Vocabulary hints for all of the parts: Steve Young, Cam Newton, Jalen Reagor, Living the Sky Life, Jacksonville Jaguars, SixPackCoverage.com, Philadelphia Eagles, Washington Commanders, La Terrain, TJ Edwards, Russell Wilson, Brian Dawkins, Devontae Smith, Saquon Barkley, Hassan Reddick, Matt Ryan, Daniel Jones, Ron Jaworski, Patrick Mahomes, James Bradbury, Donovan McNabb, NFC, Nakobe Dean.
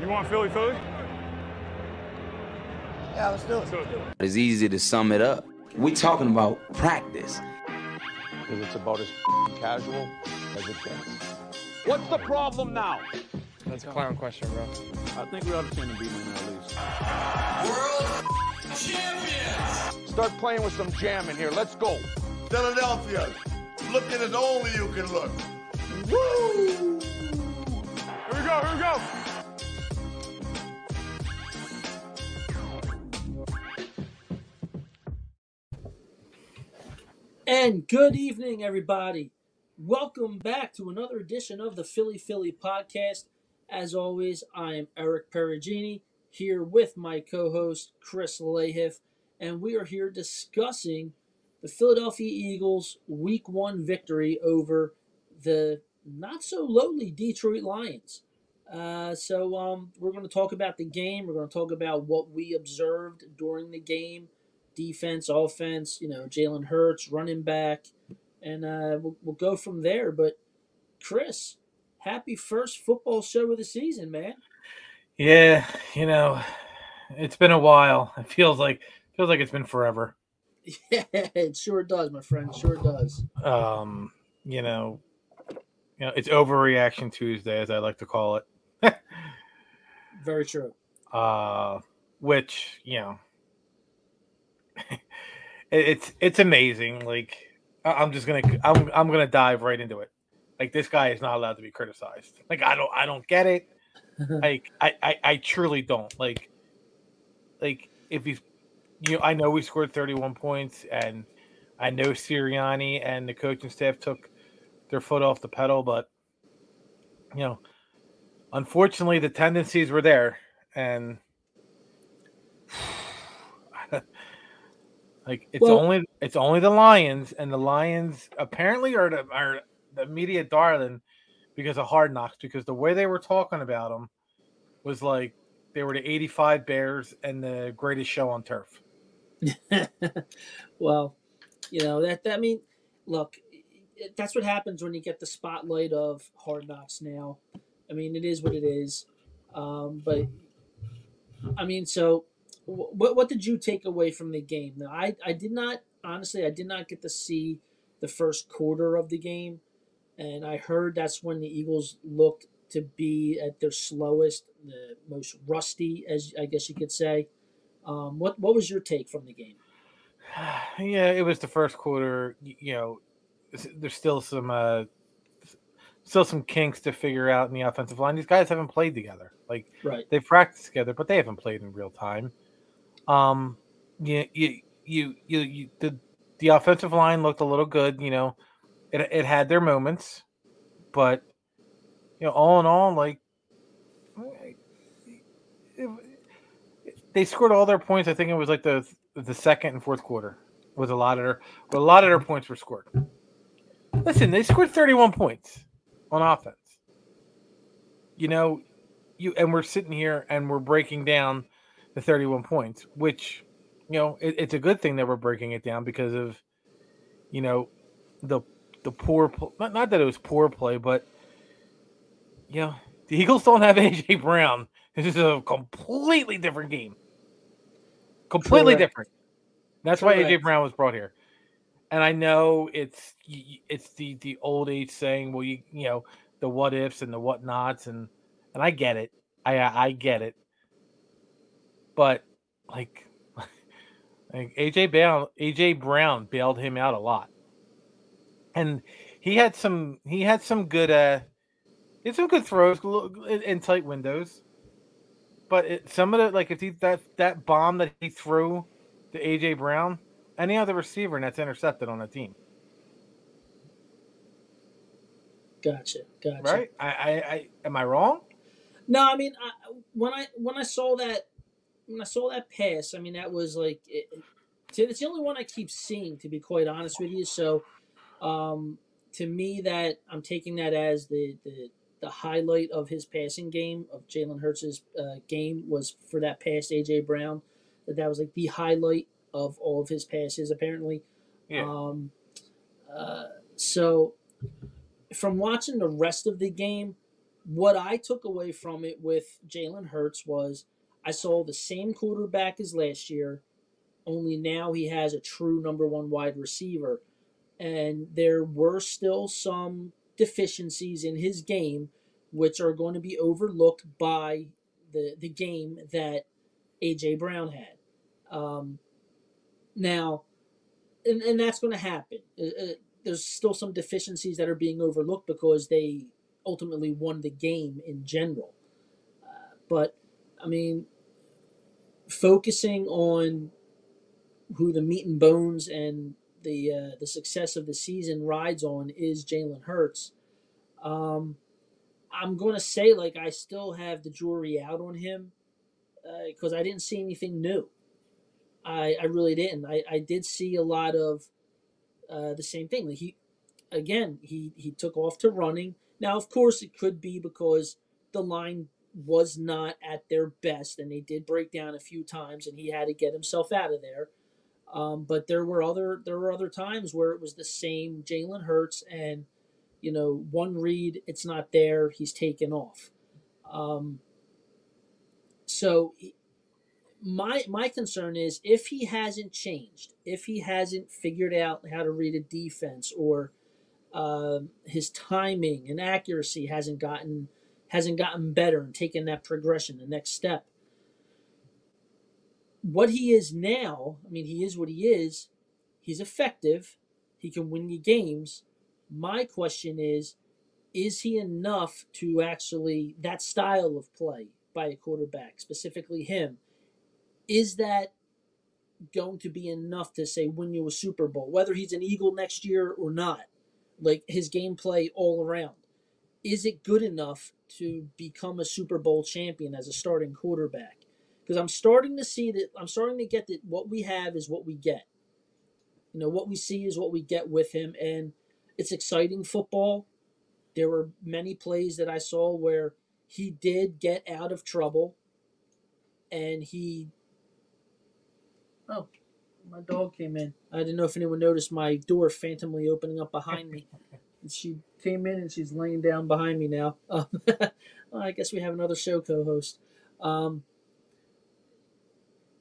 You want Philly? Yeah, let's do it. It's easy to sum it up. We're talking about practice. Because it's about as casual as it gets. What's the problem now? That's a clown question, bro. I think we ought to turn the beat in at least. World champions! Start playing with some jam in here. Let's go. Philadelphia, looking as only you can look. Woo! Here we go, here we go! And good evening, everybody. Welcome back to another edition of the Philly podcast. As always, I am Eric Perugini here with my co-host, Chris Lahiff, and we are here discussing the Philadelphia Eagles' Week 1 victory over the not-so-lowly Detroit Lions. We're going to talk about the game. We're going to talk about what we observed during the game. Defense, offense, Jalen Hurts, running back, and we'll go from there. But Chris, happy first football show of the season, man. Yeah, it's been a while. It feels like it's been forever. Yeah, it sure does, my friend. Sure does. It's Overreaction Tuesday, as I like to call it. Very true. It's amazing. Like, I'm gonna dive right into it. Like, this guy is not allowed to be criticized. Like, I don't get it. Like, I truly don't. Like if he's, I know we scored 31 points, and I know Sirianni and the coaching staff took their foot off the pedal, but unfortunately, the tendencies were there, and. It's only the Lions, and the Lions apparently are the media darling because of Hard Knocks, because the way they were talking about them was like they were the 85 Bears and the greatest show on turf. Well, that's what happens when you get the spotlight of Hard Knocks now. I mean, it is what it is. What did you take away from the game? Now, I did not get to see the first quarter of the game, and I heard that's when the Eagles looked to be at their slowest, the most rusty, as I guess you could say. What was your take from the game? Yeah, it was the first quarter. There's still some kinks to figure out in the offensive line. These guys haven't played together. Like, right. They've practiced together, but they haven't played in real time. The offensive line looked a little good. It had their moments, but all in all, like, they scored all their points. I think it was like the second and fourth quarter was a lot of their points were scored. Listen, they scored 31 points on offense. And we're sitting here and we're breaking down the 31 points, which, it's a good thing that we're breaking it down because of, the poor play. Not that it was poor play, but, the Eagles don't have AJ Brown. This is a completely different game. Completely Correct. Different. That's Correct. Why AJ Brown was brought here. And I know it's the old age saying, well, the what ifs and the whatnots, and I get it. I get it. But like AJ Brown bailed him out a lot, and he had some good throws in tight windows. But that bomb that he threw to AJ Brown, any other receiver and that's intercepted on that team. Gotcha. Right? I am I wrong? No, I mean when I saw that pass, I mean, that was like it's the only one I keep seeing, to be quite honest with you. So, to me, that I'm taking that as the highlight of his passing game, of Jalen Hurts' game, was for that pass to A.J. Brown. That was like the highlight of all of his passes, apparently. Yeah. From watching the rest of the game, What I took away from it with Jalen Hurts was I saw the same quarterback as last year, only now he has a true number one wide receiver. And there were still some deficiencies in his game, which are going to be overlooked by the game that AJ Brown had. Now, that's going to happen. There's still some deficiencies that are being overlooked because they ultimately won the game in general. But focusing on who the meat and bones and the success of the season rides on is Jalen Hurts. I'm going to say, I still have the jury out on him because I didn't see anything new. I really didn't. I did see a lot of the same thing. He took off to running. Now, of course, it could be because the line was not at their best, and they did break down a few times, and he had to get himself out of there. But there were other times where it was the same Jalen Hurts, and one read, it's not there, he's taken off. So my concern is if he hasn't changed, if he hasn't figured out how to read a defense, or his timing and accuracy hasn't gotten better and taken that progression, the next step. What he is now, he is what he is. He's effective. He can win you games. My question is he enough to actually, that style of play by a quarterback, specifically him, is that going to be enough to say win you a Super Bowl, whether he's an Eagle next year or not? His gameplay all around. Is it good enough to become a Super Bowl champion as a starting quarterback? Because I'm starting to get that what we have is what we get. What we see is what we get with him, and it's exciting football. There were many plays that I saw where he did get out of trouble, and he... Oh, my dog came in. I didn't know if anyone noticed my door phantomly opening up behind me. She came in, and she's laying down behind me now. I guess we have another show co-host. So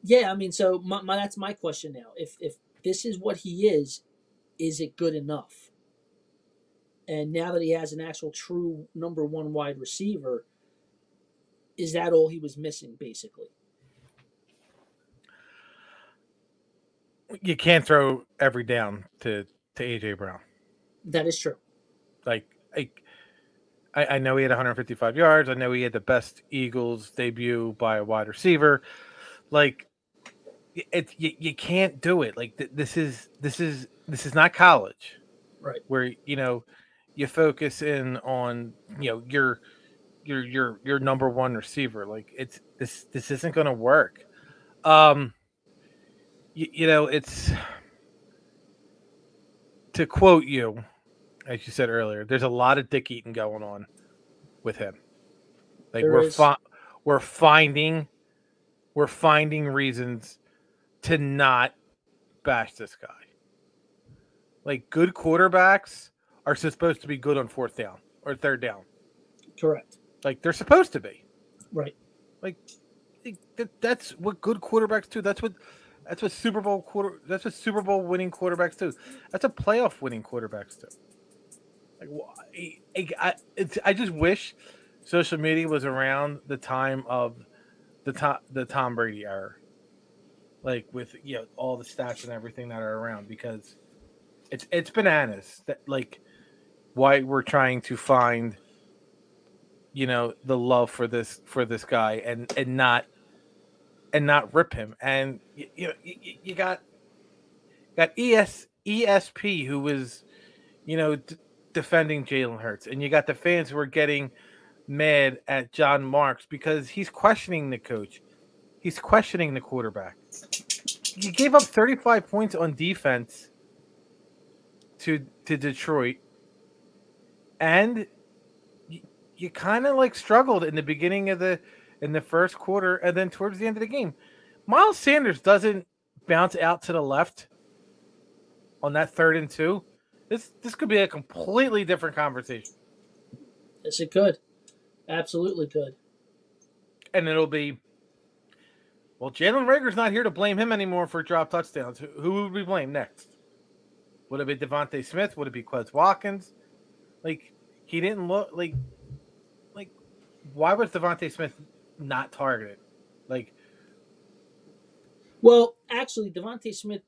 that's my question now. If this is what he is it good enough? And now that he has an actual true number one wide receiver, is that all he was missing, basically? You can't throw every down to A.J. Brown. That is true. I know he had 155 yards. I know he had the best Eagles debut by a wide receiver. You can't do it. This is not college. Right. Where, you focus in on, your number one receiver. This isn't going to work. It's to quote you, as you said earlier, there's a lot of dick eating going on with him. We're finding reasons to not bash this guy. Good quarterbacks are supposed to be good on fourth down or third down. Correct. They're supposed to be. Right. That's what good quarterbacks do. That's what Super Bowl winning quarterbacks do. That's what playoff winning quarterbacks do. I just wish social media was around the time of the Tom Brady era, with all the stats and everything that are around, because it's bananas that why we're trying to find the love for this guy and not rip him. And you got ESP who was defending Jalen Hurts, and you got the fans who are getting mad at John Marks because he's questioning the coach. He's questioning the quarterback. You gave up 35 points on defense to Detroit, and you kind of struggled in the beginning of in the first quarter, and then towards the end of the game, Miles Sanders doesn't bounce out to the left on that 3rd and 2. This could be a completely different conversation. Yes, it could. Absolutely could. And it'll be, well, Jalen Reagor's not here to blame him anymore for drop touchdowns. Who would we blame next? Would it be Devontae Smith? Would it be Quez Watkins? Like, he didn't look like why was Devontae Smith not targeted? Like, well, actually, Devontae Smith,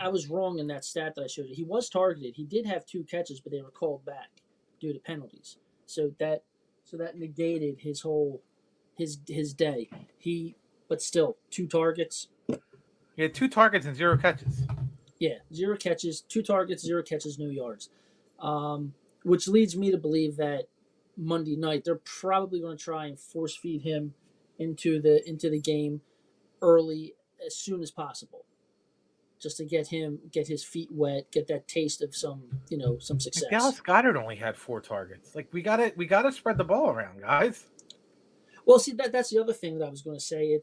I was wrong in that stat that I showed you. He was targeted. He did have 2 catches, but they were called back due to penalties. So that negated his whole his day. But still, 2 targets. He had 2 targets and 0 catches. Yeah, 0 catches, 2 targets, 0 catches, no yards. Which leads me to believe that Monday night they're probably going to try and force feed him into the game early as soon as possible, just to get his feet wet, get that taste of some success. Like, Dallas Goedert only had 4 targets. Like, we gotta spread the ball around, guys. Well, see, that's the other thing that I was going to say.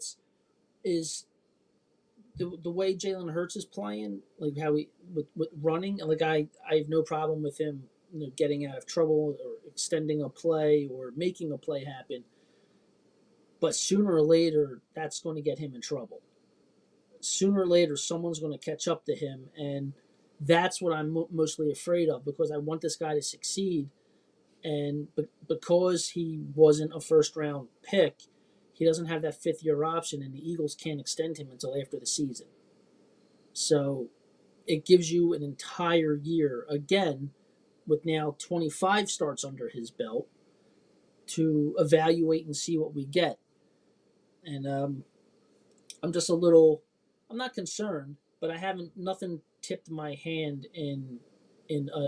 Is the way Jalen Hurts is playing, like how he with running, and like I have no problem with him, getting out of trouble or extending a play or making a play happen. But sooner or later, that's going to get him in trouble. Sooner or later, someone's going to catch up to him, and that's what I'm mostly afraid of, because I want this guy to succeed. And because he wasn't a first-round pick, he doesn't have that fifth-year option, and the Eagles can't extend him until after the season. So it gives you an entire year, again, with now 25 starts under his belt, to evaluate and see what we get. And I'm just a little... I'm not concerned, but I haven't nothing tipped my hand in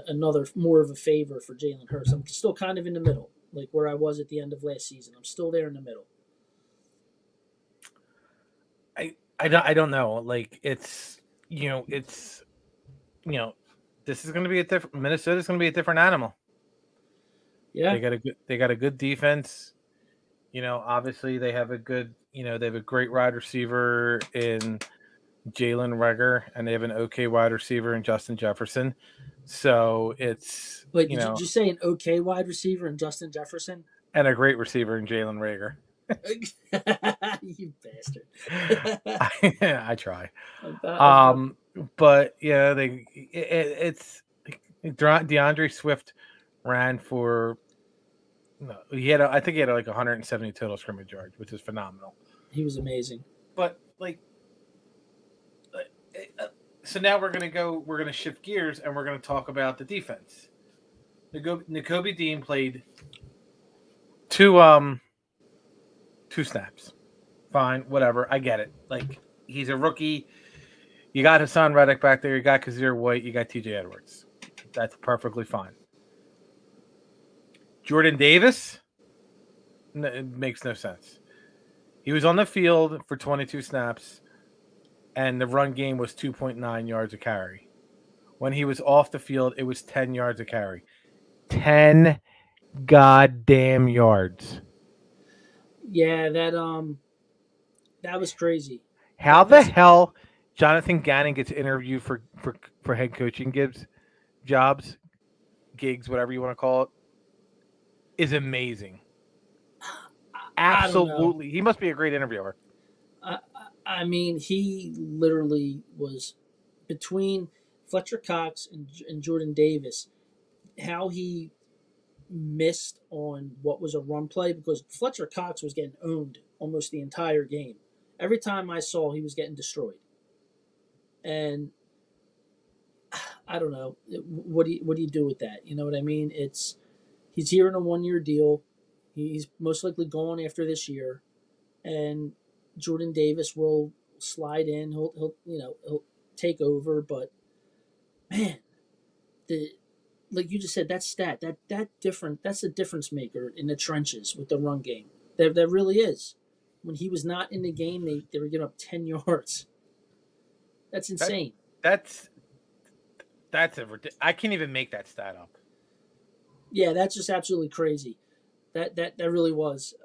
another more of a favor for Jalen Hurts. I'm still kind of in the middle, like where I was at the end of last season. I'm still there in the middle. I don't know. Like, this is going to be Minnesota's going to be a different animal. Yeah, they got a good defense. Obviously they have a good, they have a great wide receiver in Jalen Reagor, and they have an okay wide receiver in Justin Jefferson. So it's – Wait, did you say an okay wide receiver in Justin Jefferson? And a great receiver in Jalen Reagor. You bastard. I try. But, yeah, it's – DeAndre Swift ran for – I think he had like 170 total scrimmage yards, which is phenomenal. He was amazing. But so now we're going to shift gears, and we're going to talk about the defense. Nakobe Dean played 2 snaps. Fine, whatever. I get it. Like, he's a rookie. You got Hassan Reddick back there. You got Kyzir White. You got TJ Edwards. That's perfectly fine. Jordan Davis, it makes no sense. He was on the field for 22 snaps, and the run game was 2.9 yards a carry. When he was off the field, it was 10 yards a carry. 10 goddamn yards. Yeah, that was crazy. How the hell Jonathan Gannon gets interviewed for head coaching gigs, whatever you want to call it, is amazing. Absolutely. He must be a great interviewer. I mean, he literally was between Fletcher Cox and Jordan Davis, how he missed on what was a run play, because Fletcher Cox was getting owned almost the entire game. Every time I saw, he was getting destroyed. And I don't know. What do you do with that? You know what I mean? He's here in a 1-year deal. He's most likely gone after this year, and Jordan Davis will slide in. He'll take over. But man, like you just said, that stat, that's a difference maker in the trenches with the run game. That really is. When he was not in the game, they were giving up 10 yards. That's insane. I can't even make that stat up. Yeah, that's just absolutely crazy. That really was.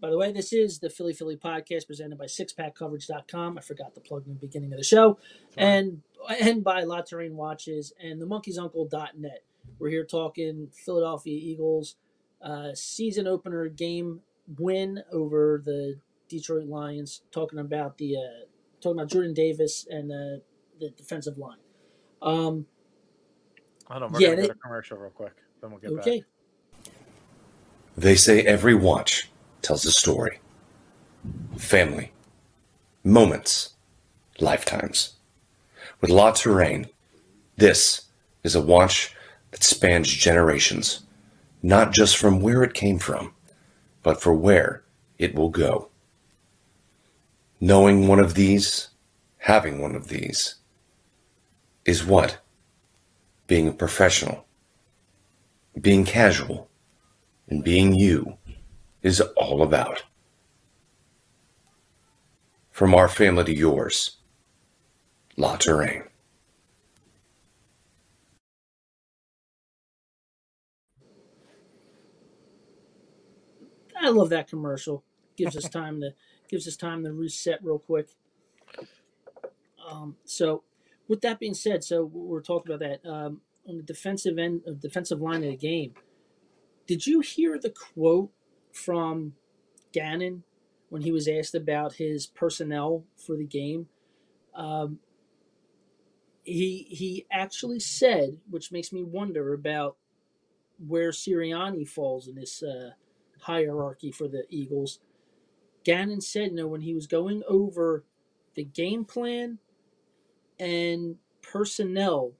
By the way, this is the Philly podcast presented by SixPackCoverage.com. I forgot to plug in the beginning of the show. Sorry. And by La Terrain Watches and the Monkey's Uncle.net. We're here talking Philadelphia Eagles, season opener game win over the Detroit Lions, talking about the Jordan Davis and the defensive line. Hold on, we're going to go to commercial real quick, then we'll get back. They say every watch tells a story. Family, moments, lifetimes. With La Terrain, this is a watch that spans generations, not just from where it came from, but for where it will go. Knowing one of these, having one of these, is what? Being a professional, being casual, and being you is all about. From our family to yours, La Terrain. I love that commercial. Gives us time to reset real quick. So with that being said, so we're talking about that on the defensive end of defensive line of the game. Did you hear the quote from Gannon when he was asked about his personnel for the game? He actually said, which makes me wonder about where Sirianni falls in this hierarchy for the Eagles. Gannon said, no, when he was going over the game plan and personnel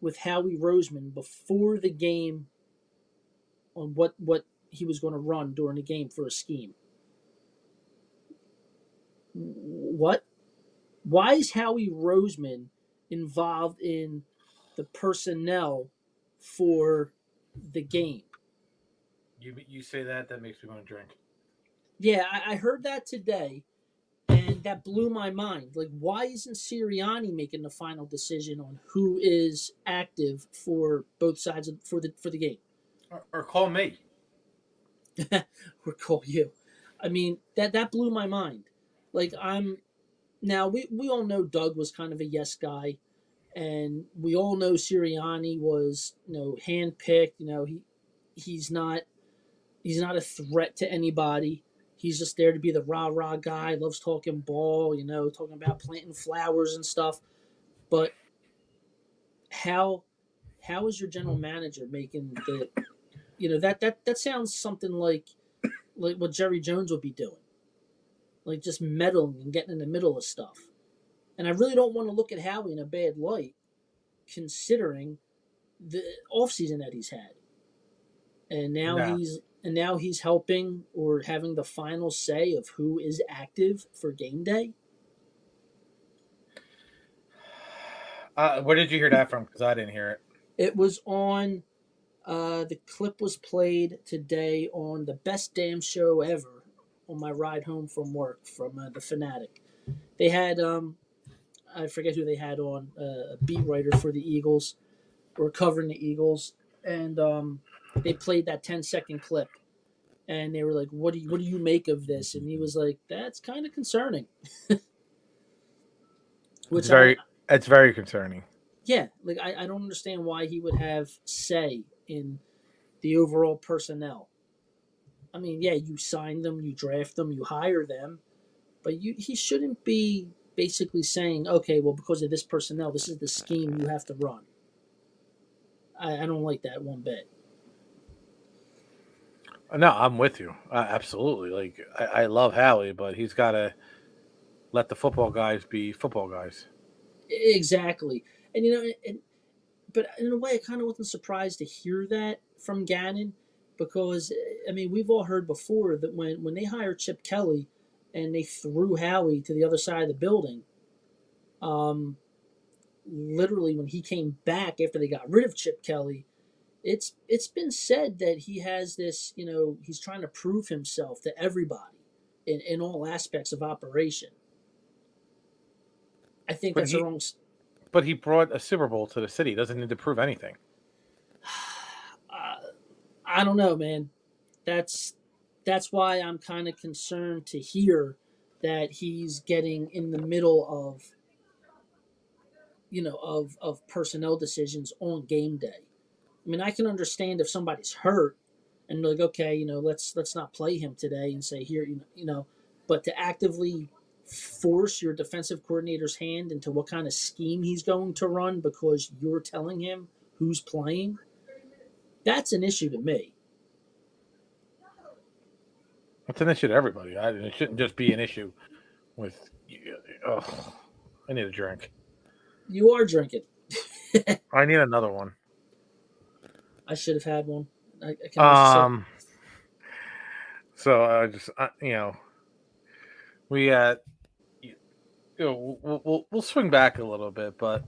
with Howie Roseman before the game on what he was going to run during the game for a scheme. What? Why is Howie Roseman involved in the personnel for the game? You say that makes me want to drink. Yeah, I heard that today, and that blew my mind. Like, why isn't Sirianni making the final decision on who is active for both sides of, for the game? Or call me. Or call you. I mean, that blew my mind. Like, we all know Doug was kind of a yes guy, and we all know Sirianni was, handpicked. He's not a threat to anybody. He's just there to be the rah-rah guy, loves talking ball, talking about planting flowers and stuff. But how is your general manager making the that sounds something like what Jerry Jones would be doing. Like just meddling and getting in the middle of stuff. And I really don't want to look at Howie in a bad light considering the offseason that he's had. And now he's helping or having the final say of who is active for game day. Where did you hear that from? Because I didn't hear it. It was on the clip was played today on the best damn show ever on my ride home from work from The Fanatic. They had, I forget who they had on, a beat writer for the Eagles. We're covering the Eagles. And they played that 10-second clip. And they were like, what do you make of this? And he was like, that's kind of concerning. It's very concerning. Yeah. Like, I don't understand why he would have say in the overall personnel. I mean, yeah, you sign them, you draft them, you hire them, but he shouldn't be basically saying, okay, well, because of this personnel, this is the scheme you have to run. I don't like that one bit. No, I'm with you. Absolutely. Like, I love Howie, but he's got to let the football guys be football guys. Exactly. And, but in a way, I kind of wasn't surprised to hear that from Gannon because, I mean, we've all heard before that when they hired Chip Kelly and they threw Howie to the other side of the building, literally when he came back after they got rid of Chip Kelly, it's been said that he has this, he's trying to prove himself to everybody in all aspects of operation. I think that's the wrong... But he brought a Super Bowl to the city. Doesn't need to prove anything. I don't know, man. That's why I'm kind of concerned to hear that he's getting in the middle of, of personnel decisions on game day. I mean, I can understand if somebody's hurt and like, okay, you know, let's not play him today and say here, you know, but to actively force your defensive coordinator's hand into what kind of scheme he's going to run because you're telling him who's playing, that's an issue to me. It's an issue to everybody. It shouldn't just be an issue with, I need a drink. You are drinking. I need another one. I should have had one. We'll swing back a little bit, but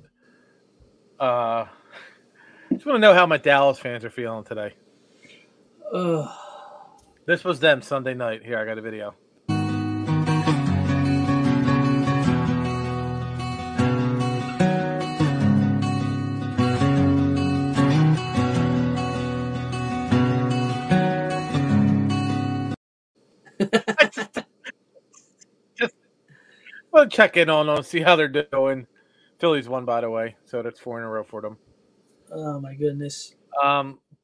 just want to know how my Dallas fans are feeling today. This was them Sunday night. Here, I got a video. We'll check in on them, see how they're doing. Phillies won, by the way, so that's 4 in a row for them. Oh, my goodness.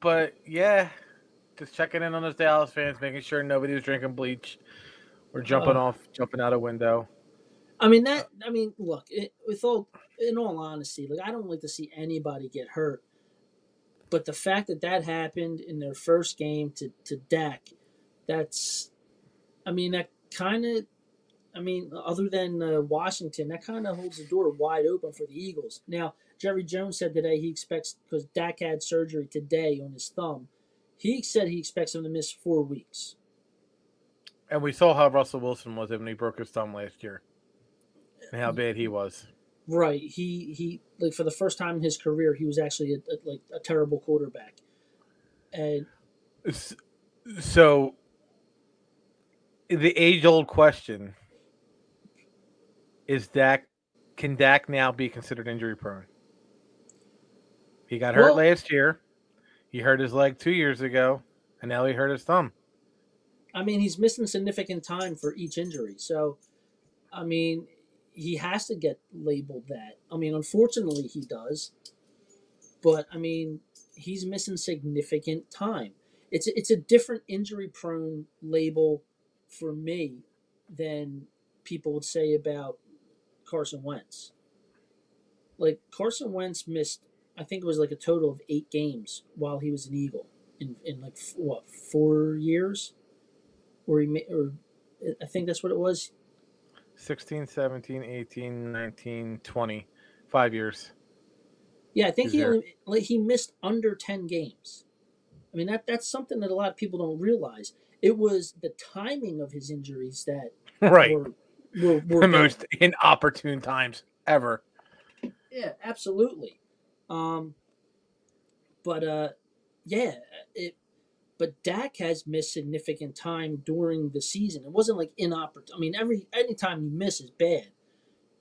But, yeah, just checking in on those Dallas fans, making sure nobody was drinking bleach or jumping out a window. Look, in all honesty, like, I don't like to see anybody get hurt. But the fact that happened in their first game to Dak, other than Washington, that kind of holds the door wide open for the Eagles. Now, Jerry Jones said today he expects, because Dak had surgery today on his thumb, he said he expects him to miss 4 weeks. And we saw how Russell Wilson was when he broke his thumb last year and how bad he was. Right. He like, for the first time in his career, he was actually a terrible quarterback. And so the age-old question is, can Dak now be considered injury prone? He got hurt last year. He hurt his leg 2 years ago, and now he hurt his thumb. He's missing significant time for each injury. So, he has to get labeled that. Unfortunately, he does. But, he's missing significant time. It's a different injury prone label for me than people would say about Carson Wentz. Like, Carson Wentz missed, I think it was like a total of 8 games while he was an Eagle in 4 years? Or I think that's what it was. 16, 17, 18, 19, 20, 5 years. Yeah, I think he missed under 10 games. That's something that a lot of people don't realize. It was the timing of his injuries that were the most inopportune times ever. Yeah, absolutely. But Dak has missed significant time during the season. It wasn't like inopportune. Any time you miss is bad,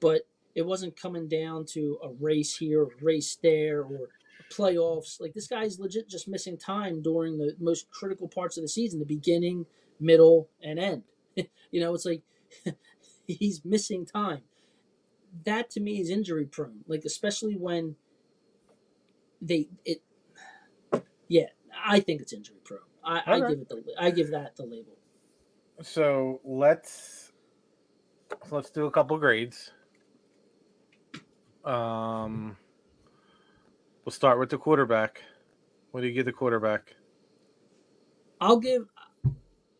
but it wasn't coming down to a race here, a race there, or playoffs. Like, this guy's legit just missing time during the most critical parts of the season, the beginning, middle, and end. It's like he's missing time. That to me is injury prone. Like, especially when I think it's injury prone. I give it I give that the label. So let's do a couple grades. We'll start with the quarterback. What do you give the quarterback? I'll give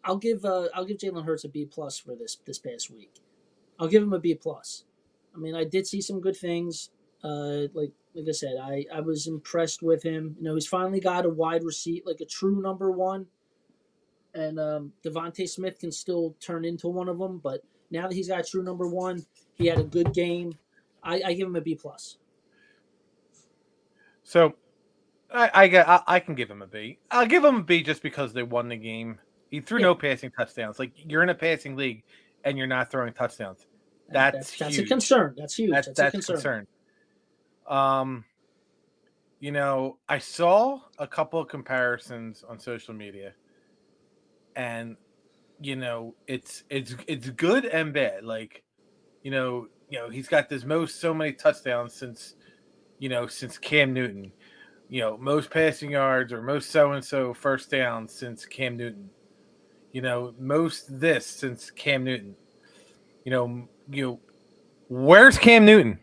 Jalen Hurts a B+ for this past week. I'll give him a B+. I did see some good things. Like I said, I was impressed with him. He's finally got a wide receiver, like a true number one. And Devontae Smith can still turn into one of them, but now that he's got a true number one, he had a good game. I give him a B+. So I can give him a B. I'll give him a B just because they won the game. He threw no passing touchdowns. Like, you're in a passing league, and you're not throwing touchdowns. That's huge. That's a concern. That's huge. That's a concern. I saw a couple of comparisons on social media, and it's good and bad. Like, he's got so many touchdowns since Cam Newton. you know, most passing yards or most so-and-so first down since Cam Newton. You know, most this since Cam Newton. You know, where's Cam Newton?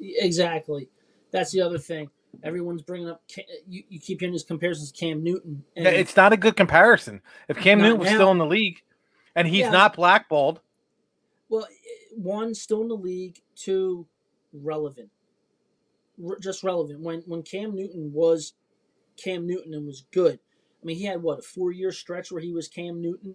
Exactly. That's the other thing. Everyone's bringing up – you keep hearing these comparisons to Cam Newton. And it's not a good comparison. If Cam Newton was still in the league and he's not blackballed. Well, one, still in the league. Two, relevant. Just relevant. When Cam Newton was Cam Newton and was good, I mean, he had, what, a 4-year stretch where he was Cam Newton?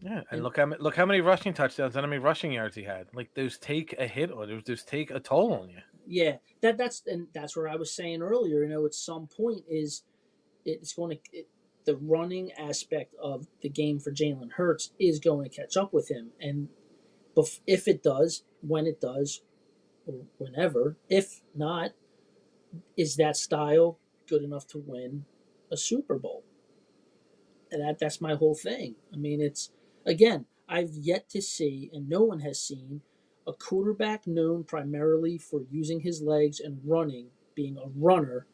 Yeah, and look how many rushing touchdowns and how many rushing yards he had. Like, those take a hit or those take a toll on you. Yeah, that's where I was saying earlier. You know, at some point the running aspect of the game for Jalen Hurts is going to catch up with him, and if it does, when it does, or whenever. If not, is that style good enough to win a Super Bowl? And that's my whole thing. I mean, it's again, I've yet to see, and no one has seen, a quarterback known primarily for using his legs and running, being a runner,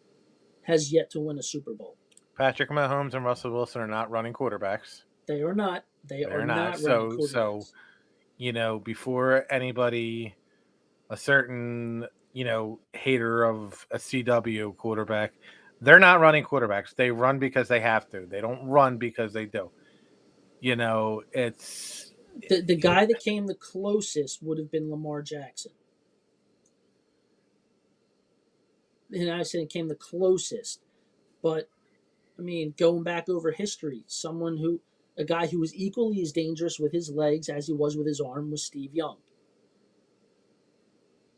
has yet to win a Super Bowl. Patrick Mahomes and Russell Wilson are not running quarterbacks. They are not. They are not running quarterbacks. So, you know, before anybody, a certain, you know, hater of a CW quarterback, they're not running quarterbacks. They run because they have to. They don't run because they do. You know, it's... The guy that came the closest would have been Lamar Jackson. And I said it came the closest. But, I mean, going back over history, a guy who was equally as dangerous with his legs as he was with his arm was Steve Young.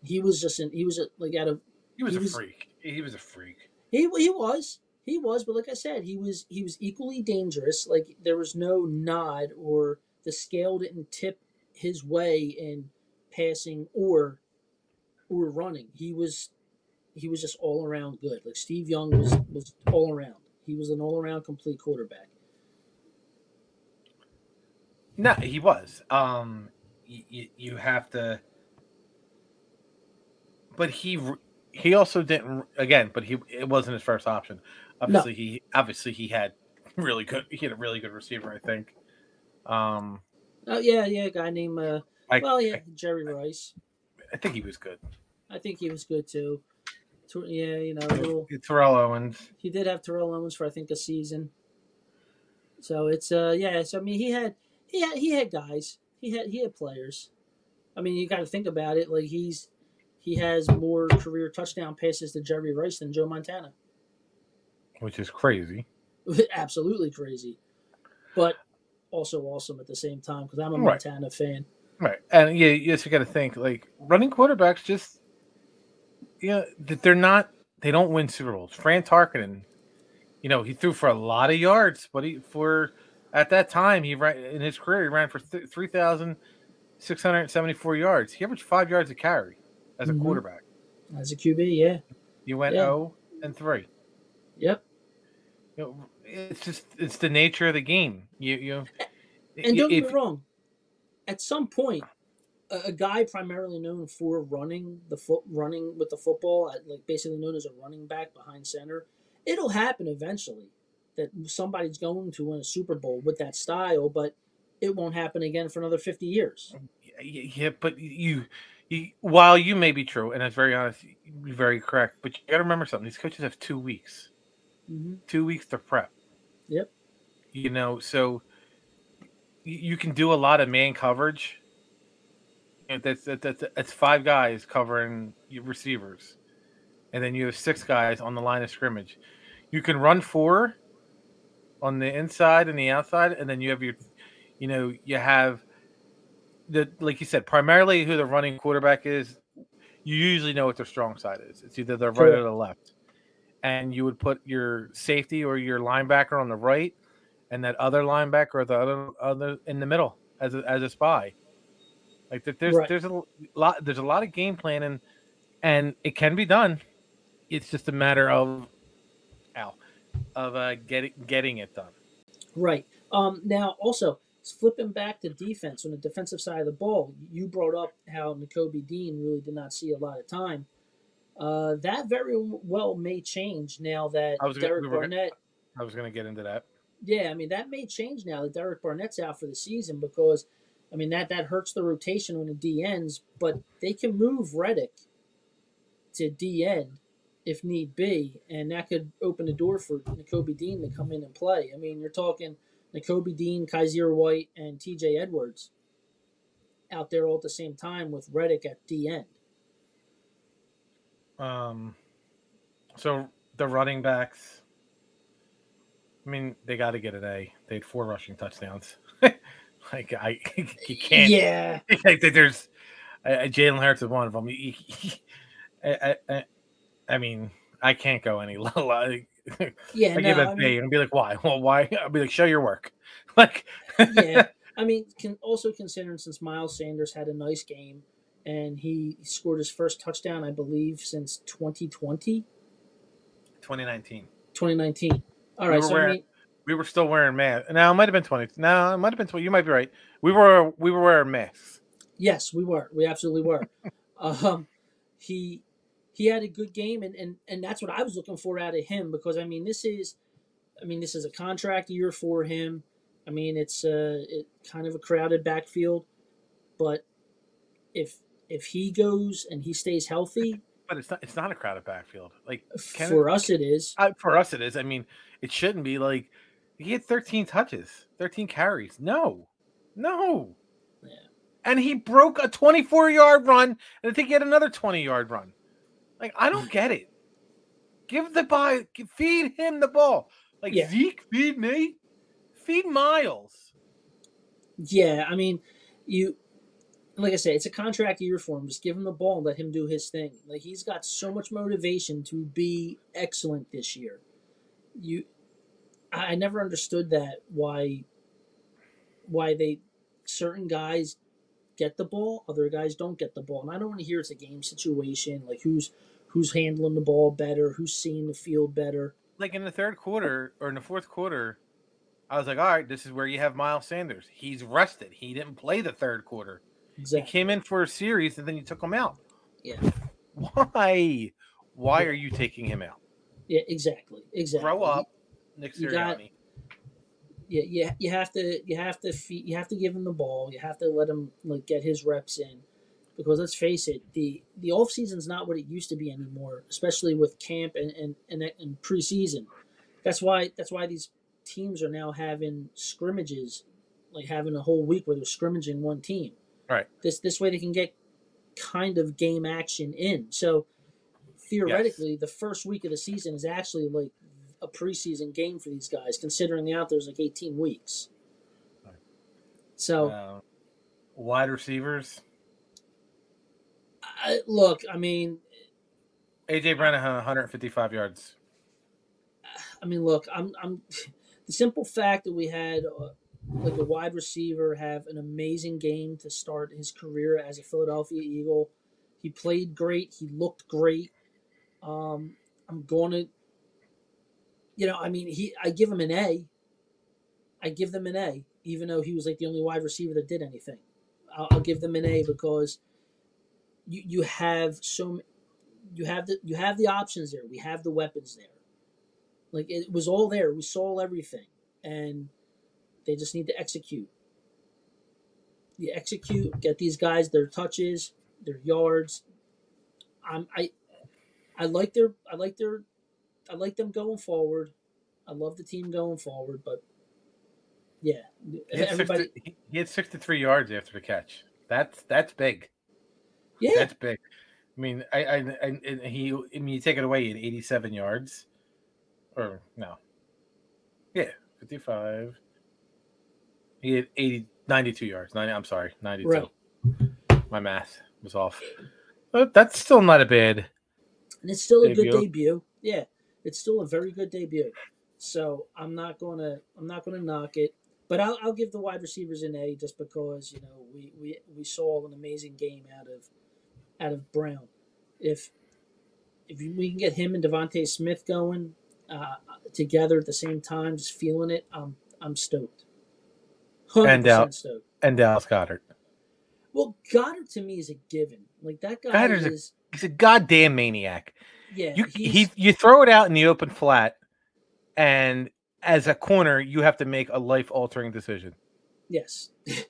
He was a freak. He was, but like I said, he was equally dangerous. Like, there was no nod or... the scale didn't tip his way in passing or running. He was just all around good. Like, Steve Young was all around. He was an all around complete quarterback. No, he was. You have to, but he also didn't again. But it wasn't his first option. Obviously, no. He had really good. He had a really good receiver, I think. A guy named Jerry Rice. I think he was good. I think he was good too. Terrell Owens. He did have Terrell Owens for, I think, a season. So it's So I mean, he had guys. He had players. I mean, you got to think about it. Like, he has more career touchdown passes to Jerry Rice than Joe Montana, which is crazy. Absolutely crazy, but also awesome at the same time, because I'm a Montana fan. Right. And you got to think, like, running quarterbacks just, you know, they don't win Super Bowls. Fran Tarkenton, you know, he threw for a lot of yards, but at that time, he ran for 3,674 yards. He averaged 5 yards a carry as a quarterback. As a QB, yeah. You went 0-3. Yep. You know, it's the nature of the game. Don't get me wrong. At some point, a guy primarily known for running with the football, like basically known as a running back behind center, it'll happen eventually that somebody's going to win a Super Bowl with that style, but it won't happen again for another 50 years. Yeah, but you while you may be true, and that's very honest, very correct, but you got to remember something. These coaches have 2 weeks. Mm-hmm. 2 weeks to prep. Yep. You know, so you can do a lot of man coverage. That's five guys covering your receivers, and then you have six guys on the line of scrimmage. You can run four on the inside and the outside, and then you have like you said, primarily who the running quarterback is. You usually know what their strong side is. It's either the right or the left. And you would put your safety or your linebacker on the right, and that other linebacker or the other in the middle as a spy. Like, there's a lot of game planning, and it can be done. It's just a matter of getting it done. Right. Now, also flipping back to defense, on the defensive side of the ball, you brought up how Nakobe Dean really did not see a lot of time. That very well may change now that I was going to get into that. Yeah, I mean, that may change now that Derek Barnett's out for the season because, I mean, that hurts the rotation when the D ends, but they can move Reddick to D end if need be, and that could open the door for Nakobe Dean to come in and play. I mean, you're talking Nakobe Dean, Kyzir White, and TJ Edwards out there all at the same time with Reddick at D end. So the running backs, I mean, they got to get an A. They had 4 rushing touchdowns. You can't. Yeah. There's Jalen Hurts is one of them. I mean, I can't go any lower. Yeah, I give it an A and be like, why? Well, why? I'll be like, show your work. Yeah. I mean, also considering since Miles Sanders had a nice game and he scored his first touchdown, I believe, since 2019. All right, we were still wearing masks. Now it might have been 20. No, it might have been 20. You might be right. We were wearing masks. Yes, we were. We absolutely were. He had a good game, and that's what I was looking for out of him because this is a contract year for him. I mean, it's kind of a crowded backfield, but if he goes and he stays healthy. But it's not a crowded backfield. For us, it is. For us, it is. I mean, it shouldn't be. Like, he had 13 touches, 13 carries. No. Yeah. And he broke a 24-yard run, and I think he had another 20-yard run. Like, I don't get it. Feed him the ball. Like, yeah. Zeke, feed me. Feed Miles. Yeah, I mean, you... Like I said, it's a contract year for him. Just give him the ball and let him do his thing. Like, he's got so much motivation to be excellent this year. I never understood that why they certain guys get the ball, other guys don't get the ball. And I don't want to hear it's a game situation, like who's handling the ball better, who's seeing the field better. Like in the third quarter or in the fourth quarter, I was like, all right, this is where you have Miles Sanders. He's rested. He didn't play the third quarter. Exactly. You came in for a series, and then you took him out. Yeah. Why? Why are you taking him out? Yeah, exactly. Grow up, Nick Sirianni. You have to give him the ball. You have to let him get his reps in, because let's face it, the off season's not what it used to be anymore, especially with camp and preseason. That's why these teams are now having scrimmages, like having a whole week where they're scrimmaging one team. Right. This way they can get kind of game action in. So theoretically, yes, the first week of the season is actually like a preseason game for these guys, considering out there's like 18 weeks. Right. So wide receivers. AJ Brown 155 yards. I mean, look, I'm the simple fact that we had a wide receiver have an amazing game to start his career as a Philadelphia Eagle. He played great. He looked great. I give him an A. I give them an A, even though he was like the only wide receiver that did anything. I'll give them an A because you have the options there. We have the weapons there. Like, it was all there. We saw everything. And they just need to execute. You execute, get these guys their touches, their yards. I like them going forward. I love the team going forward, but yeah, he had 63 yards after the catch. That's big. Yeah, that's big. I mean, you take it away, he had 87 yards, or no? Yeah, 55. He had 92 yards. 92. Right. My math was off. But that's still not a bad. And it's still a good debut. Yeah, it's still a very good debut. So I'm not gonna knock it. But I'll give the wide receivers an A just because we saw an amazing game out of Brown. If we can get him and Devontae Smith going together at the same time, just feeling it, I'm stoked. And Dallas Goedert. Well, Goedert to me is a given. Like that guy Goddard's is He's a goddamn maniac. Yeah, you throw it out in the open flat, and as a corner, you have to make a life-altering decision. Yes. He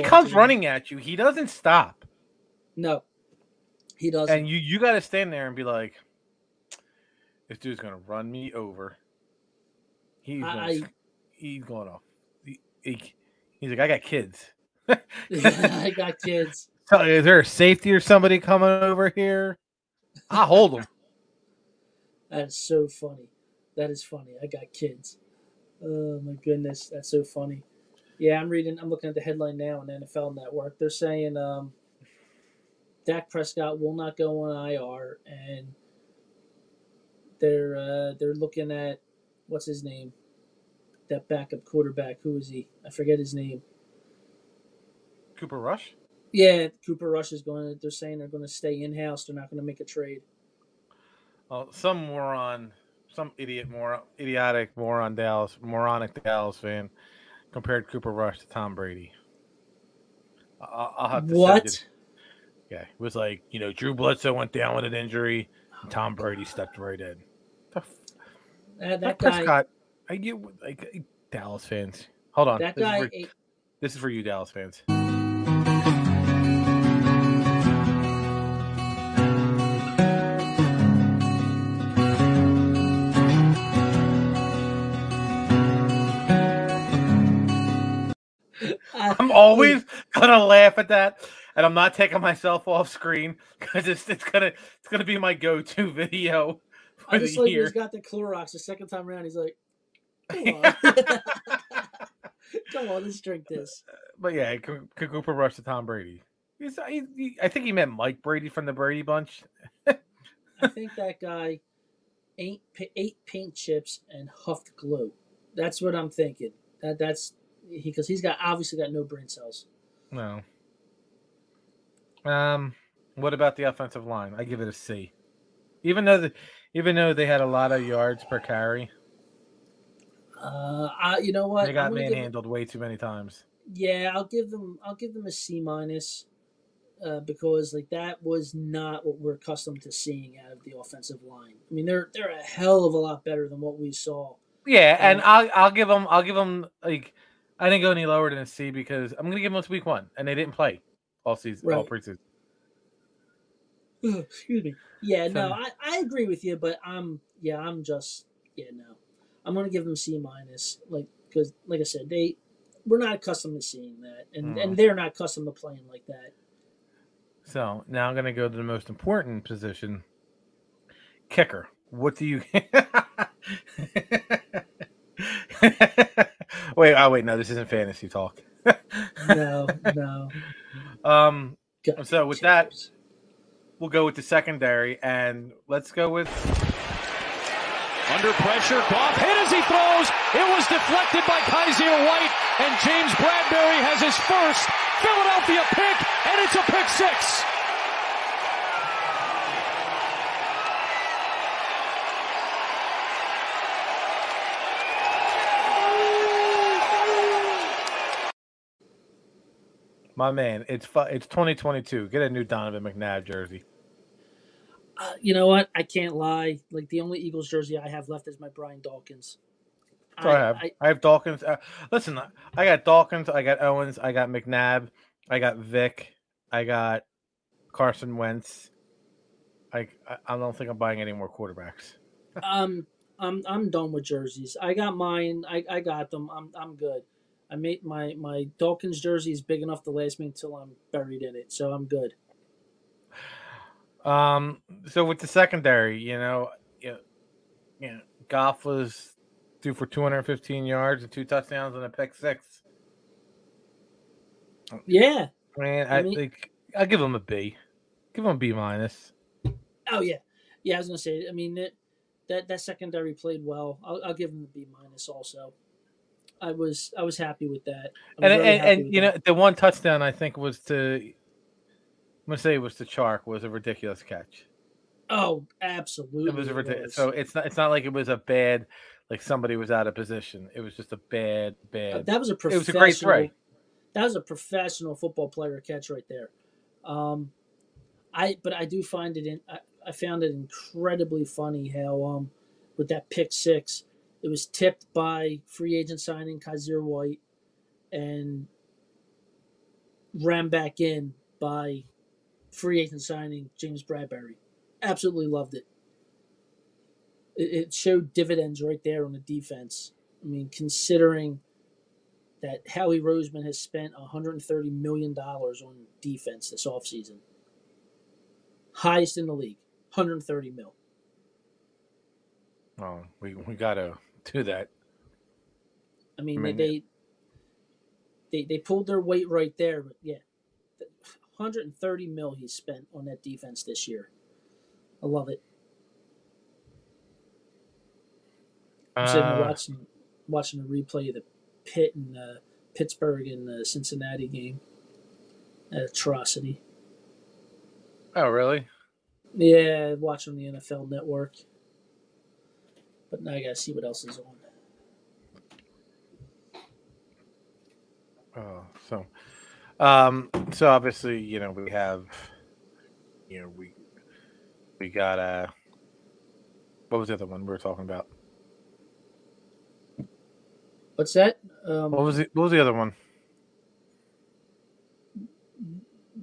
comes running at you. He doesn't stop. No, he doesn't. And you got to stand there and be like, this dude's going to run me over. He's going off. He's like, I got kids. I got kids. Is there a safety or somebody coming over here? I hold them. That is so funny. That is funny. I got kids. Oh, my goodness. That's so funny. Yeah, I'm looking at the headline now on NFL Network. They're saying Dak Prescott will not go on IR, and they're looking at, what's his name? That backup quarterback. Who is he? I forget his name. Cooper Rush? Yeah, Cooper Rush is going to, they're saying they're going to stay in-house. They're not going to make a trade. Oh, moronic Dallas fan compared Cooper Rush to Tom Brady. I'll have to what? Say yeah, it was like, you know, Drew Bledsoe went down with an injury, and Tom Brady stepped right in. That guy, Prescott, I get like Dallas fans. Hold on, this is for you, Dallas fans. I'm always gonna laugh at that, and I'm not taking myself off screen because it's gonna be my go-to video for the year. He's got the Clorox the second time around. He's like, "Come on, come on, let's drink this." But yeah, Cooper Rush to Tom Brady. I think he meant Mike Brady from the Brady Bunch. I think that guy ate paint chips and huffed glue. That's what I'm thinking. That's. Because he's got obviously got no brain cells. No. What about the offensive line? I give it a C. Even though they had a lot of yards per carry. You know what? They got manhandled way too many times. Yeah, I'll give them a C-, because like that was not what we're accustomed to seeing out of the offensive line. I mean, they're a hell of a lot better than what we saw. Yeah, and I'll give them like. I didn't go any lower than a C because I'm going to give them week one, and they didn't play all season, right. All preseason. Excuse me. Yeah, so, no, I agree with you, but I'm going to give them C-, like because, like I said, we're not accustomed to seeing that, and they're not accustomed to playing like that. So now I'm going to go to the most important position, kicker. What do you? Wait, no, this isn't fantasy talk. No. So with that, we'll go with the secondary, and let's go with... Under pressure, Goff hit as he throws. It was deflected by Kyzir White, and James Bradbury has his first Philadelphia pick, and it's a pick six. My man, it's 2022. Get a new Donovan McNabb jersey. You know what? I can't lie. Like the only Eagles jersey I have left is my Brian Dawkins. I have Dawkins. Listen, I got Dawkins. I got Owens. I got McNabb. I got Vick. I got Carson Wentz. I don't think I'm buying any more quarterbacks. I'm done with jerseys. I got mine. I got them. I'm good. I made my Dawkins jersey is big enough to last me until I'm buried in it, so I'm good. So with the secondary, you know, Goff was due for 215 yards and 2 touchdowns and a pick six. Yeah, man, I think I'll give him a B. Give him a B-. Oh yeah. I was gonna say. I mean, that secondary played well. I'll give him a B- also. I was happy with that. And the one touchdown I think was to Chark was a ridiculous catch. Oh, absolutely. It was ridiculous. So it's not like it was a bad, like somebody was out of position. It was just a bad. That was a great play. That was a professional football player catch right there. I found it incredibly funny how with that pick six, it was tipped by free agent signing Kyzir White and ran back in by free agent signing James Bradbury. Absolutely loved it. It showed dividends right there on the defense. I mean, considering that Howie Roseman has spent $130 million on defense this offseason. Highest in the league, $130 million. Oh, we gotta do that. I mean they pulled their weight right there, but yeah, $130 million he spent on that defense this year. I love it. I'm sitting there watching a replay of the Pittsburgh and the Cincinnati game. An atrocity. Oh, really? Yeah, watching the NFL Network. But now I got to see what else is on. Oh, so obviously, we have, we got what was the other one we were talking about? What's that? What was the other one?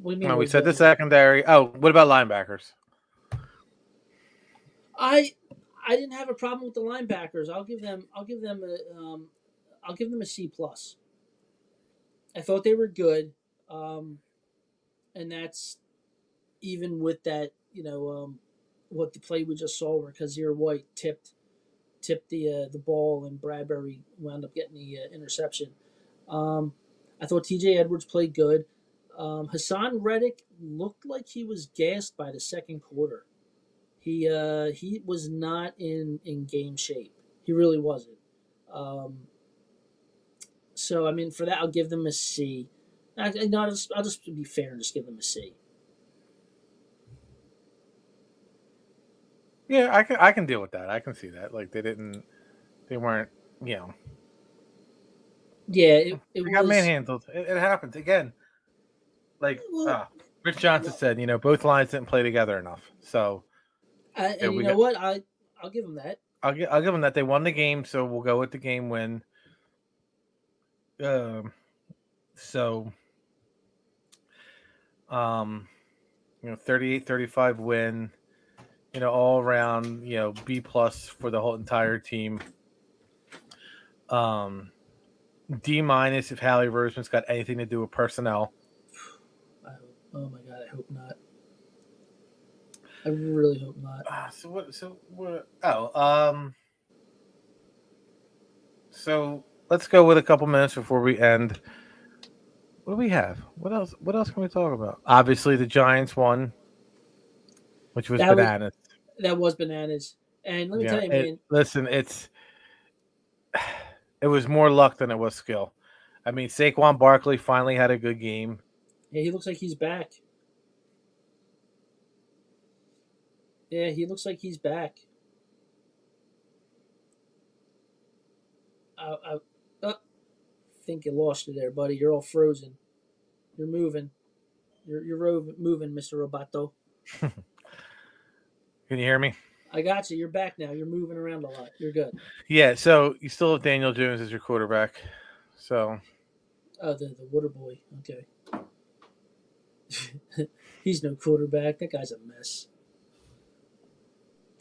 No, we said the secondary. Oh, what about linebackers? I didn't have a problem with the linebackers. I'll give them a C+. I thought they were good, and that's even with that. What the play we just saw where Kyzir White tipped the ball and Bradbury wound up getting the interception. I thought TJ Edwards played good. Hassan Reddick looked like he was gassed by the second quarter. He was not in game shape. He really wasn't. For that, I'll give them a C. I'll just be fair and just give them a C. Yeah, I can deal with that. I can see that. Like they weren't. Yeah, it got manhandled. It happens again. Rich Johnson said, both lines didn't play together enough. So, I'll give them that. I'll give them that. They won the game, so we'll go with the game win. So, 38-35 win. All around. B+ for the whole entire team. D- if Howie Roseman's got anything to do with personnel. Oh my God! I hope not. I really hope not. So let's go with a couple minutes before we end. What do we have? What else can we talk about? Obviously, the Giants won, which was bananas. That was bananas. And let me tell you, man. Listen, it was more luck than it was skill. I mean, Saquon Barkley finally had a good game. Yeah, he looks like he's back. I think you lost you there, buddy. You're all frozen. You're moving. You're moving, Mr. Roboto. Can you hear me? I got you. You're back now. You're moving around a lot. You're good. Yeah, so you still have Daniel Jones as your quarterback. So. Oh, the water boy. Okay. He's no quarterback. That guy's a mess.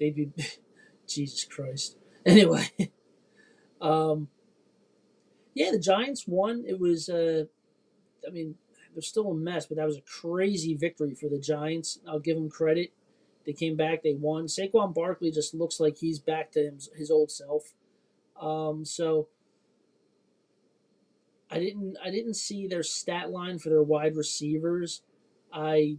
They'd be Jesus Christ. Anyway, the Giants won. It was, they're still a mess, but that was a crazy victory for the Giants. I'll give them credit. They came back. They won. Saquon Barkley just looks like he's back to his old self. So. I didn't see their stat line for their wide receivers. I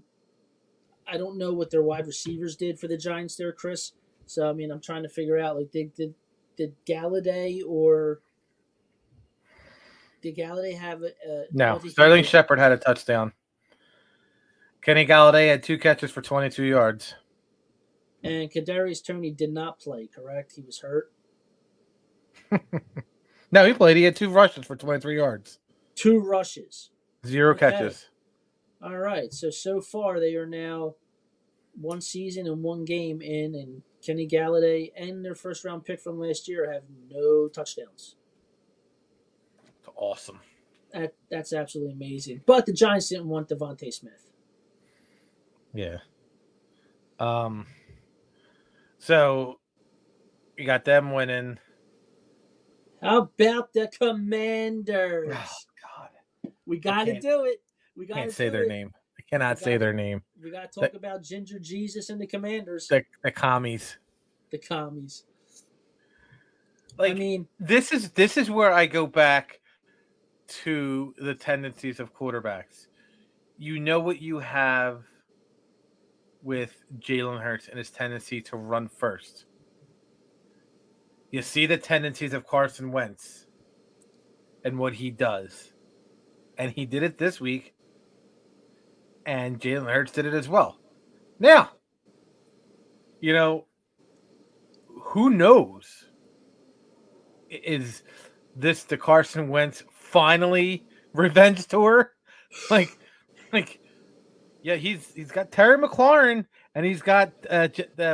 don't know what their wide receivers did for the Giants there, Chris. So, I'm trying to figure out, did Galladay or – did Galladay have a – No, Sterling Shepard had a touchdown. Kenny Golladay had 2 catches for 22 yards. And Kadarius Toney did not play, correct? He was hurt. No, he played. He had 2 rushes for 23 yards. 2 rushes. 0 catches. All right, so far they are now one season and one game in, and Kenny Golladay and their first-round pick from last year have no touchdowns. Awesome. That's absolutely amazing. But the Giants didn't want Devontae Smith. Yeah. So you got them winning. How about the Commanders? Oh, God. We got to do it. We got to say their name. I cannot say their name. We got to talk about Ginger Jesus and the Commanders. The commies. The commies. Like, I mean, this is where I go back to the tendencies of quarterbacks. You know what you have with Jalen Hurts and his tendency to run first. You see the tendencies of Carson Wentz and what he does. And he did it this week. And Jalen Hurts did it as well. Now, you know, who knows? Is this the Carson Wentz finally revenge tour? Like, yeah, he's got Terry McLaurin and he's got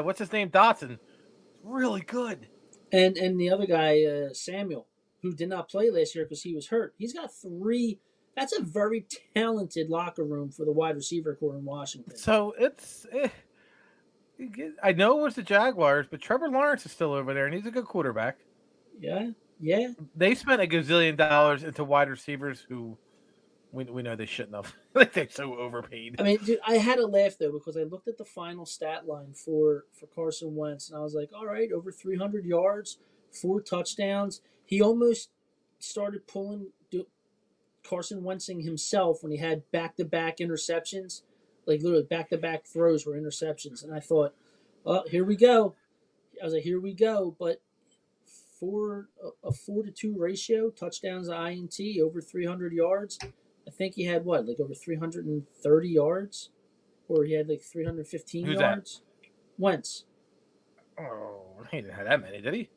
what's his name, Dotson, really good. And the other guy, Samuel, who did not play last year because he was hurt. He's got three. That's a very talented locker room for the wide receiver core in Washington. So it's, I know it was the Jaguars, but Trevor Lawrence is still over there, and he's a good quarterback. Yeah. They spent a gazillion dollars into wide receivers who we know they shouldn't have. Like, they're so overpaid. I mean, dude, I had a laugh, though, because I looked at the final stat line for Carson Wentz, and I was like, all right, over 300 yards, 4 touchdowns. He almost started Carson Wentzing himself when he had back-to-back interceptions. Like, literally, back-to-back throws were interceptions. And I thought, oh, here we go. I was like, here we go. But a 4-2 ratio, touchdowns to INT, over 300 yards. I think he had what, like over 330 yards, or he had like 315 yards. That? Wentz. Oh, he didn't have that many, did he?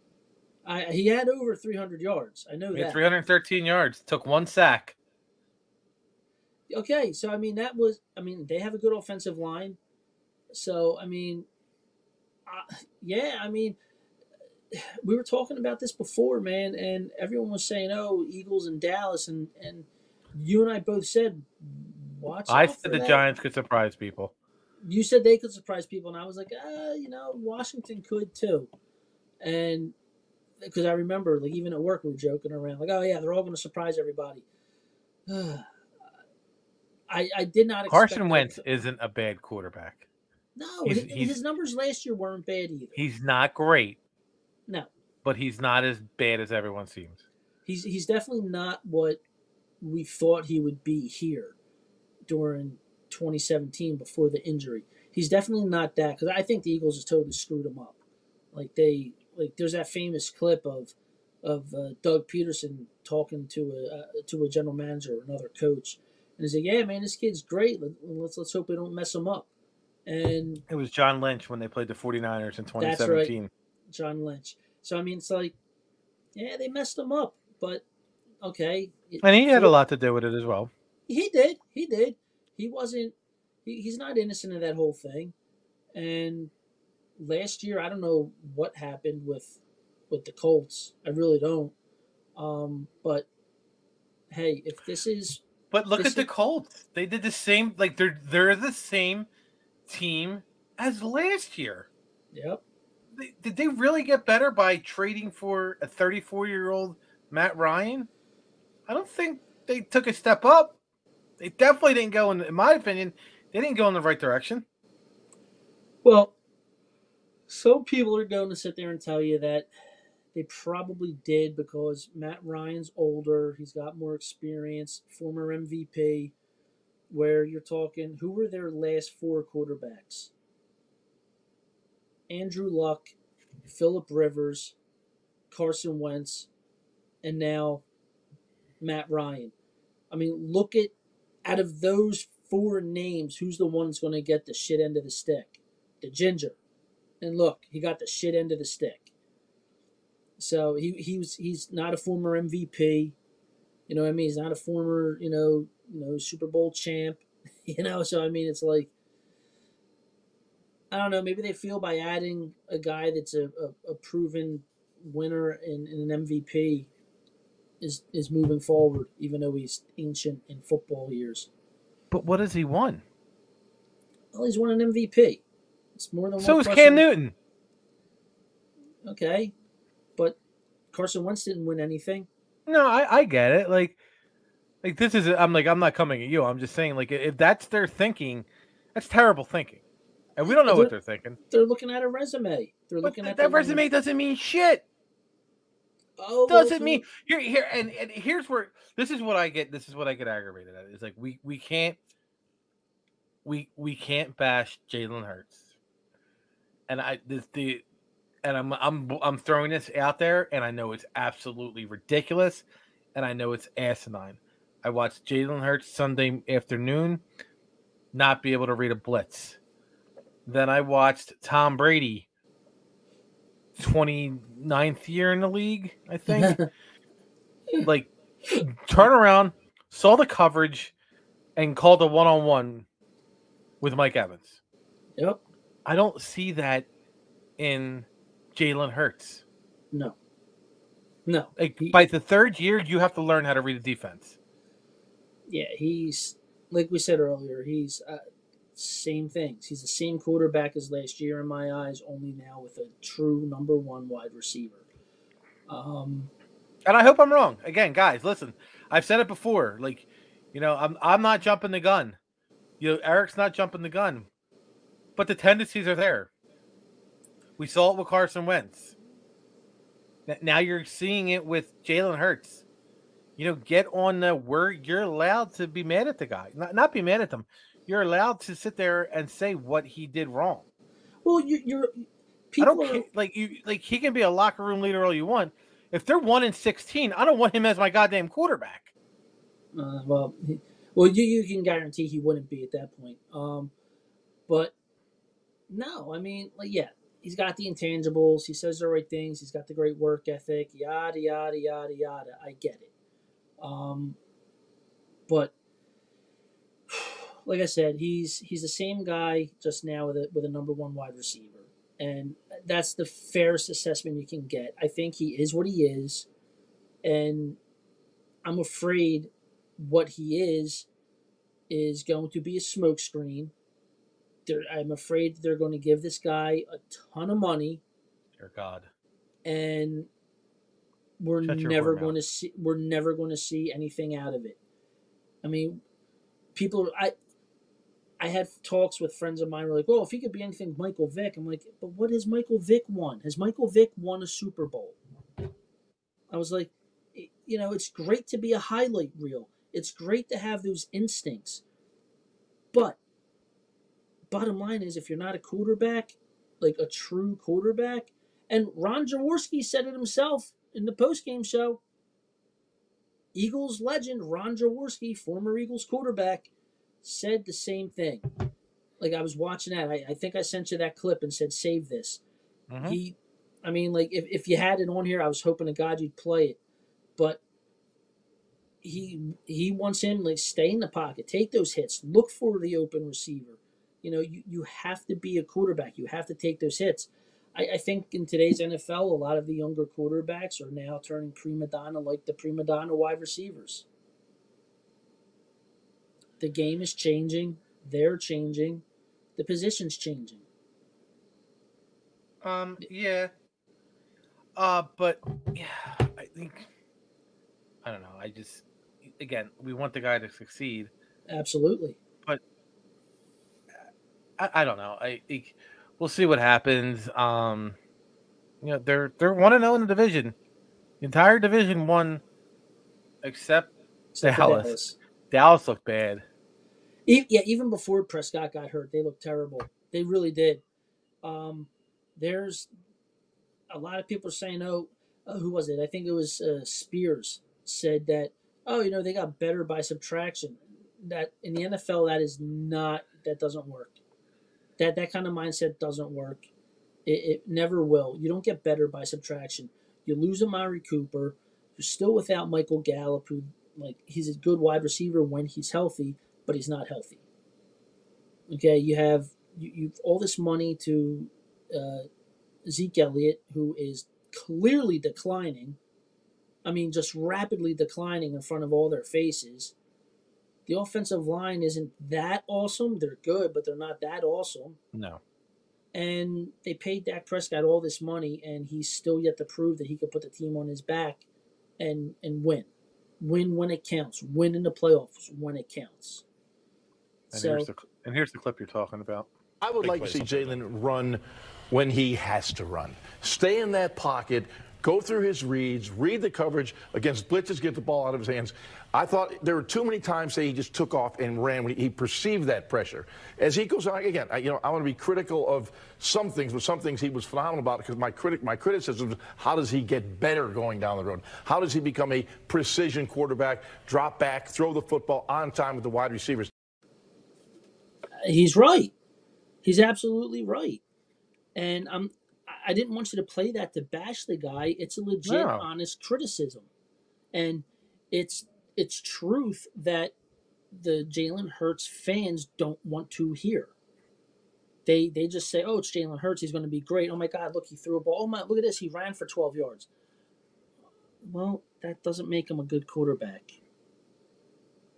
He had over 300 yards. I know that. 313 yards. Took 1 sack. Okay, so I mean they have a good offensive line. So I mean, we were talking about this before, man, and everyone was saying, oh, Eagles and Dallas, and you and I both said, watch out. I said the Giants could surprise people. You said they could surprise people, and I was like, Washington could too. And because I remember, like, even at work, we were joking around, like, oh, yeah, they're all going to surprise everybody. I did not expect Carson Wentz isn't a bad quarterback. No, his numbers last year weren't bad either. He's not great. No. But he's not as bad as everyone seems. He's definitely not what we thought he would be here during 2017 before the injury. He's definitely not that, because I think the Eagles just totally screwed him up. Like, there's that famous clip of Doug Peterson talking to a general manager or another coach, and he's like, "Yeah, man, this kid's great. Let's hope we don't mess him up." And it was John Lynch when they played the 49ers in 2017. That's right. John Lynch. So, I mean, it's like, yeah, they messed him up, but okay. And he had a lot to do with it as well. He did. He wasn't, he's not innocent of that whole thing. And last year, I don't know what happened with the Colts. I really don't. But hey, if this is. But look at the Colts. They did the same, like they're the same team as last year. Yep. Did they really get better by trading for a 34-year-old Matt Ryan? I don't think they took a step up. They definitely didn't go in my opinion, they didn't go in the right direction. Well, some people are going to sit there and tell you that they probably did because Matt Ryan's older. He's got more experience, former MVP, where you're talking, who were their last 4 quarterbacks? Andrew Luck, Phillip Rivers, Carson Wentz, and now Matt Ryan. I mean, look at, out of those 4 names, who's the one that's going to get the shit end of the stick? The Ginger. And look, he got the shit end of the stick. So he's not a former MVP. You know what I mean? He's not a former, Super Bowl champ. You know, so I mean, it's like, I don't know, maybe they feel by adding a guy that's a proven winner and an MVP is moving forward, even though he's ancient in football years. But what has he won? Well, he's won an MVP. It's more than one. So is Cam Newton. Okay. But Carson Wentz didn't win anything. No, I get it. Like this is, I'm not coming at you. I'm just saying, like, if that's their thinking, that's terrible thinking. And we don't know what they're thinking. They're looking at a resume. They're looking at that resume doesn't mean shit. Oh, doesn't mean you're here. And here's where this is what I get aggravated at. It's like we can't bash Jalen Hurts. And I'm throwing this out there, and I know it's absolutely ridiculous, and I know it's asinine. I watched Jalen Hurts Sunday afternoon not be able to read a blitz. Then I watched Tom Brady, 29th year in the league, I think. Like, turn around, saw the coverage, and called a one-on-one with Mike Evans. Yep. I don't see that in Jalen Hurts. No. Like, by the third year, you have to learn how to read the defense. Yeah, he's, like we said earlier, he's... same things. He's the same quarterback as last year in my eyes, only now with a true number one wide receiver. And I hope I'm wrong. Again, guys, listen, I've said it before. Like, you know, I'm not jumping the gun. You know, Eric's not jumping the gun. But the tendencies are there. We saw it with Carson Wentz. Now you're seeing it with Jalen Hurts. You know, get on the word. You're allowed to be mad at the guy. Not be mad at them. You're allowed to sit there and say what he did wrong. Well, you're people I don't care, like you. Like he can be a locker room leader all you want. If they're 1-16, I don't want him as my goddamn quarterback. You can guarantee he wouldn't be at that point. But no, I mean, like, yeah, he's got the intangibles. He says the right things. He's got the great work ethic. Yada yada yada yada. I get it. But. Like I said, he's the same guy just now with a number one wide receiver, and that's the fairest assessment you can get. I think he is what he is, and I'm afraid what he is going to be a smokescreen. I'm afraid they're going to give this guy a ton of money. Dear God, and we're never going to see anything out of it. I mean, people. I had talks with friends of mine who were like, well, if he could be anything Michael Vick, I'm like, but what has Michael Vick won? Has Michael Vick won a Super Bowl? I was like, you know, it's great to be a highlight reel. It's great to have those instincts. But bottom line is, if you're not a quarterback, like a true quarterback, and Ron Jaworski said it himself in the postgame show, Eagles legend Ron Jaworski, former Eagles quarterback, said the same thing. Like, I was watching that. I think I sent you that clip and said, save this. Uh-huh. I mean, like, if you had it on here, I was hoping to God you'd play it. But he wants him, like, stay in the pocket, take those hits, look for the open receiver. You know, you have to be a quarterback. You have to take those hits. I think in today's NFL, a lot of the younger quarterbacks are now turning prima donna like the prima donna wide receivers. The game is changing. They're changing. The position's changing. Yeah. But yeah, I think I don't know. I just again, we want the guy to succeed. Absolutely. But I don't know. I we'll see what happens. You know, they're 1-0 in the division. The entire division won, except Dallas. Dallas looked bad. Yeah, even before Prescott got hurt, they looked terrible. They really did. There's a lot of people saying, who was it? I think it was Spears said that, you know, they got better by subtraction. That in the NFL, that doesn't work. That kind of mindset doesn't work. It never will. You don't get better by subtraction. You lose Amari Cooper. You're still without Michael Gallup, who, like, he's a good wide receiver when he's healthy, but he's not healthy. Okay, you've all this money to Zeke Elliott, who is clearly declining. I mean, just rapidly declining in front of all their faces. The offensive line isn't that awesome. They're good, but they're not that awesome. No. And they paid Dak Prescott all this money, and he's still yet to prove that he could put the team on his back and win. Win when it counts. Win in the playoffs when it counts. And, so, here's the clip you're talking about. I would like to see Jalen run when he has to run. Stay in that pocket. Go through his reads, read the coverage against blitzes, get the ball out of his hands. I thought there were too many times that he just took off and ran when he perceived that pressure. As he goes on, again, I want to be critical of some things, but some things he was phenomenal about, because my criticism is, how does he get better going down the road? How does he become a precision quarterback, drop back, throw the football on time with the wide receivers? He's right. He's absolutely right. And I didn't want you to play that to bash the guy. It's a legit, honest criticism. And it's truth that the Jalen Hurts fans don't want to hear. They just say, oh, it's Jalen Hurts. He's going to be great. Oh, my God, look, he threw a ball. Oh, my, look at this. He ran for 12 yards. Well, that doesn't make him a good quarterback.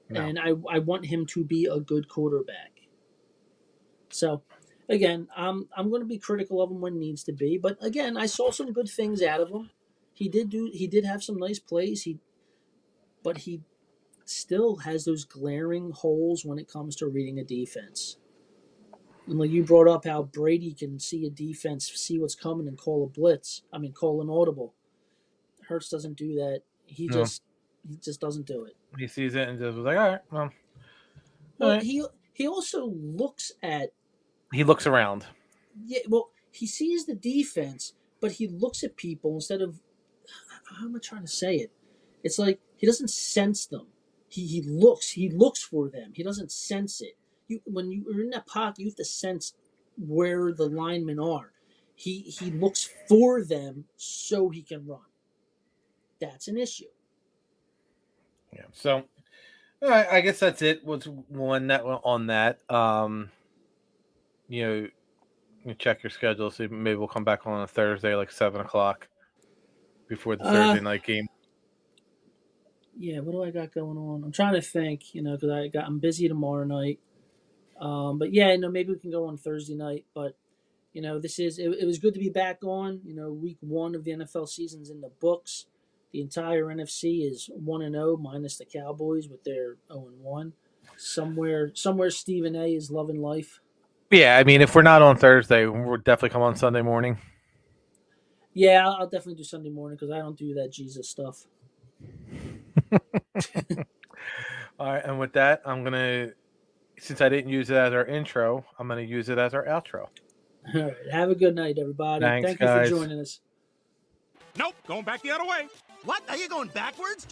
No. And I want him to be a good quarterback. So... again, I'm going to be critical of him when needs to be, but again, I saw some good things out of him. He did have some nice plays. But he still has those glaring holes when it comes to reading a defense. And like you brought up, how Brady can see a defense, see what's coming, and call a blitz. I mean, call an audible. Hurts doesn't do that. He just doesn't do it. He sees it and just was like, all right, well, he also looks at. He looks around. Yeah, well, he sees the defense, but he looks at people instead of – how am I trying to say it? It's like he doesn't sense them. He looks for them. He doesn't sense it. When you're in that pocket, you have to sense where the linemen are. He looks for them so he can run. That's an issue. Yeah, so I guess that's it. What's one on that. You check your schedule. So maybe we'll come back on a Thursday, like 7:00, before the Thursday night game. Yeah, what do I got going on? I'm trying to think, because I'm busy tomorrow night. But yeah, maybe we can go on Thursday night. But it was good to be back on. Week 1 of the NFL season's in the books. The entire NFC is 1-0, minus the Cowboys with their 0-1. Somewhere, Stephen A. is loving life. Yeah, I mean, if we're not on Thursday, we'll definitely come on Sunday morning. Yeah, I'll definitely do Sunday morning, because I don't do that Jesus stuff. All right, and with that, since I didn't use it as our intro, I'm going to use it as our outro. All right, have a good night, everybody. Thank guys. You for joining us. Nope, going back the other way. What? Are you going backwards?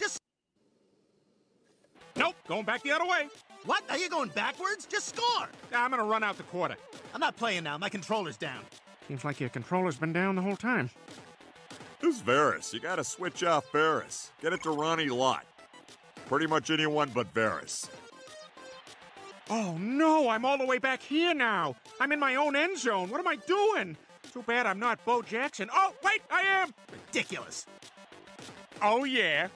Nope, going back the other way. What? Are you going backwards? Just score! I'm gonna run out the quarter. I'm not playing now. My controller's down. Seems like your controller's been down the whole time. Who's Varys? You gotta switch off Varys. Get it to Ronnie Lott. Pretty much anyone but Varys. Oh no, I'm all the way back here now. I'm in my own end zone. What am I doing? Too bad I'm not Bo Jackson. Oh, wait, I am! Ridiculous. Oh yeah.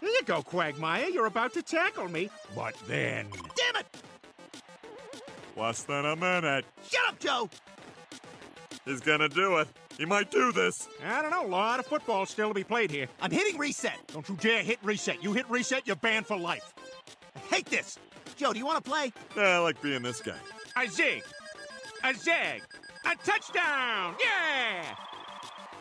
There you go, Quagmire. You're about to tackle me. But then... damn it! Less than a minute. Shut up, Joe! He's gonna do it. He might do this. I don't know. A lot of football still to be played here. I'm hitting reset. Don't you dare hit reset. You hit reset, you're banned for life. I hate this. Joe, do you want to play? Yeah, I like being this guy. A zig. A zag. A touchdown! Yeah!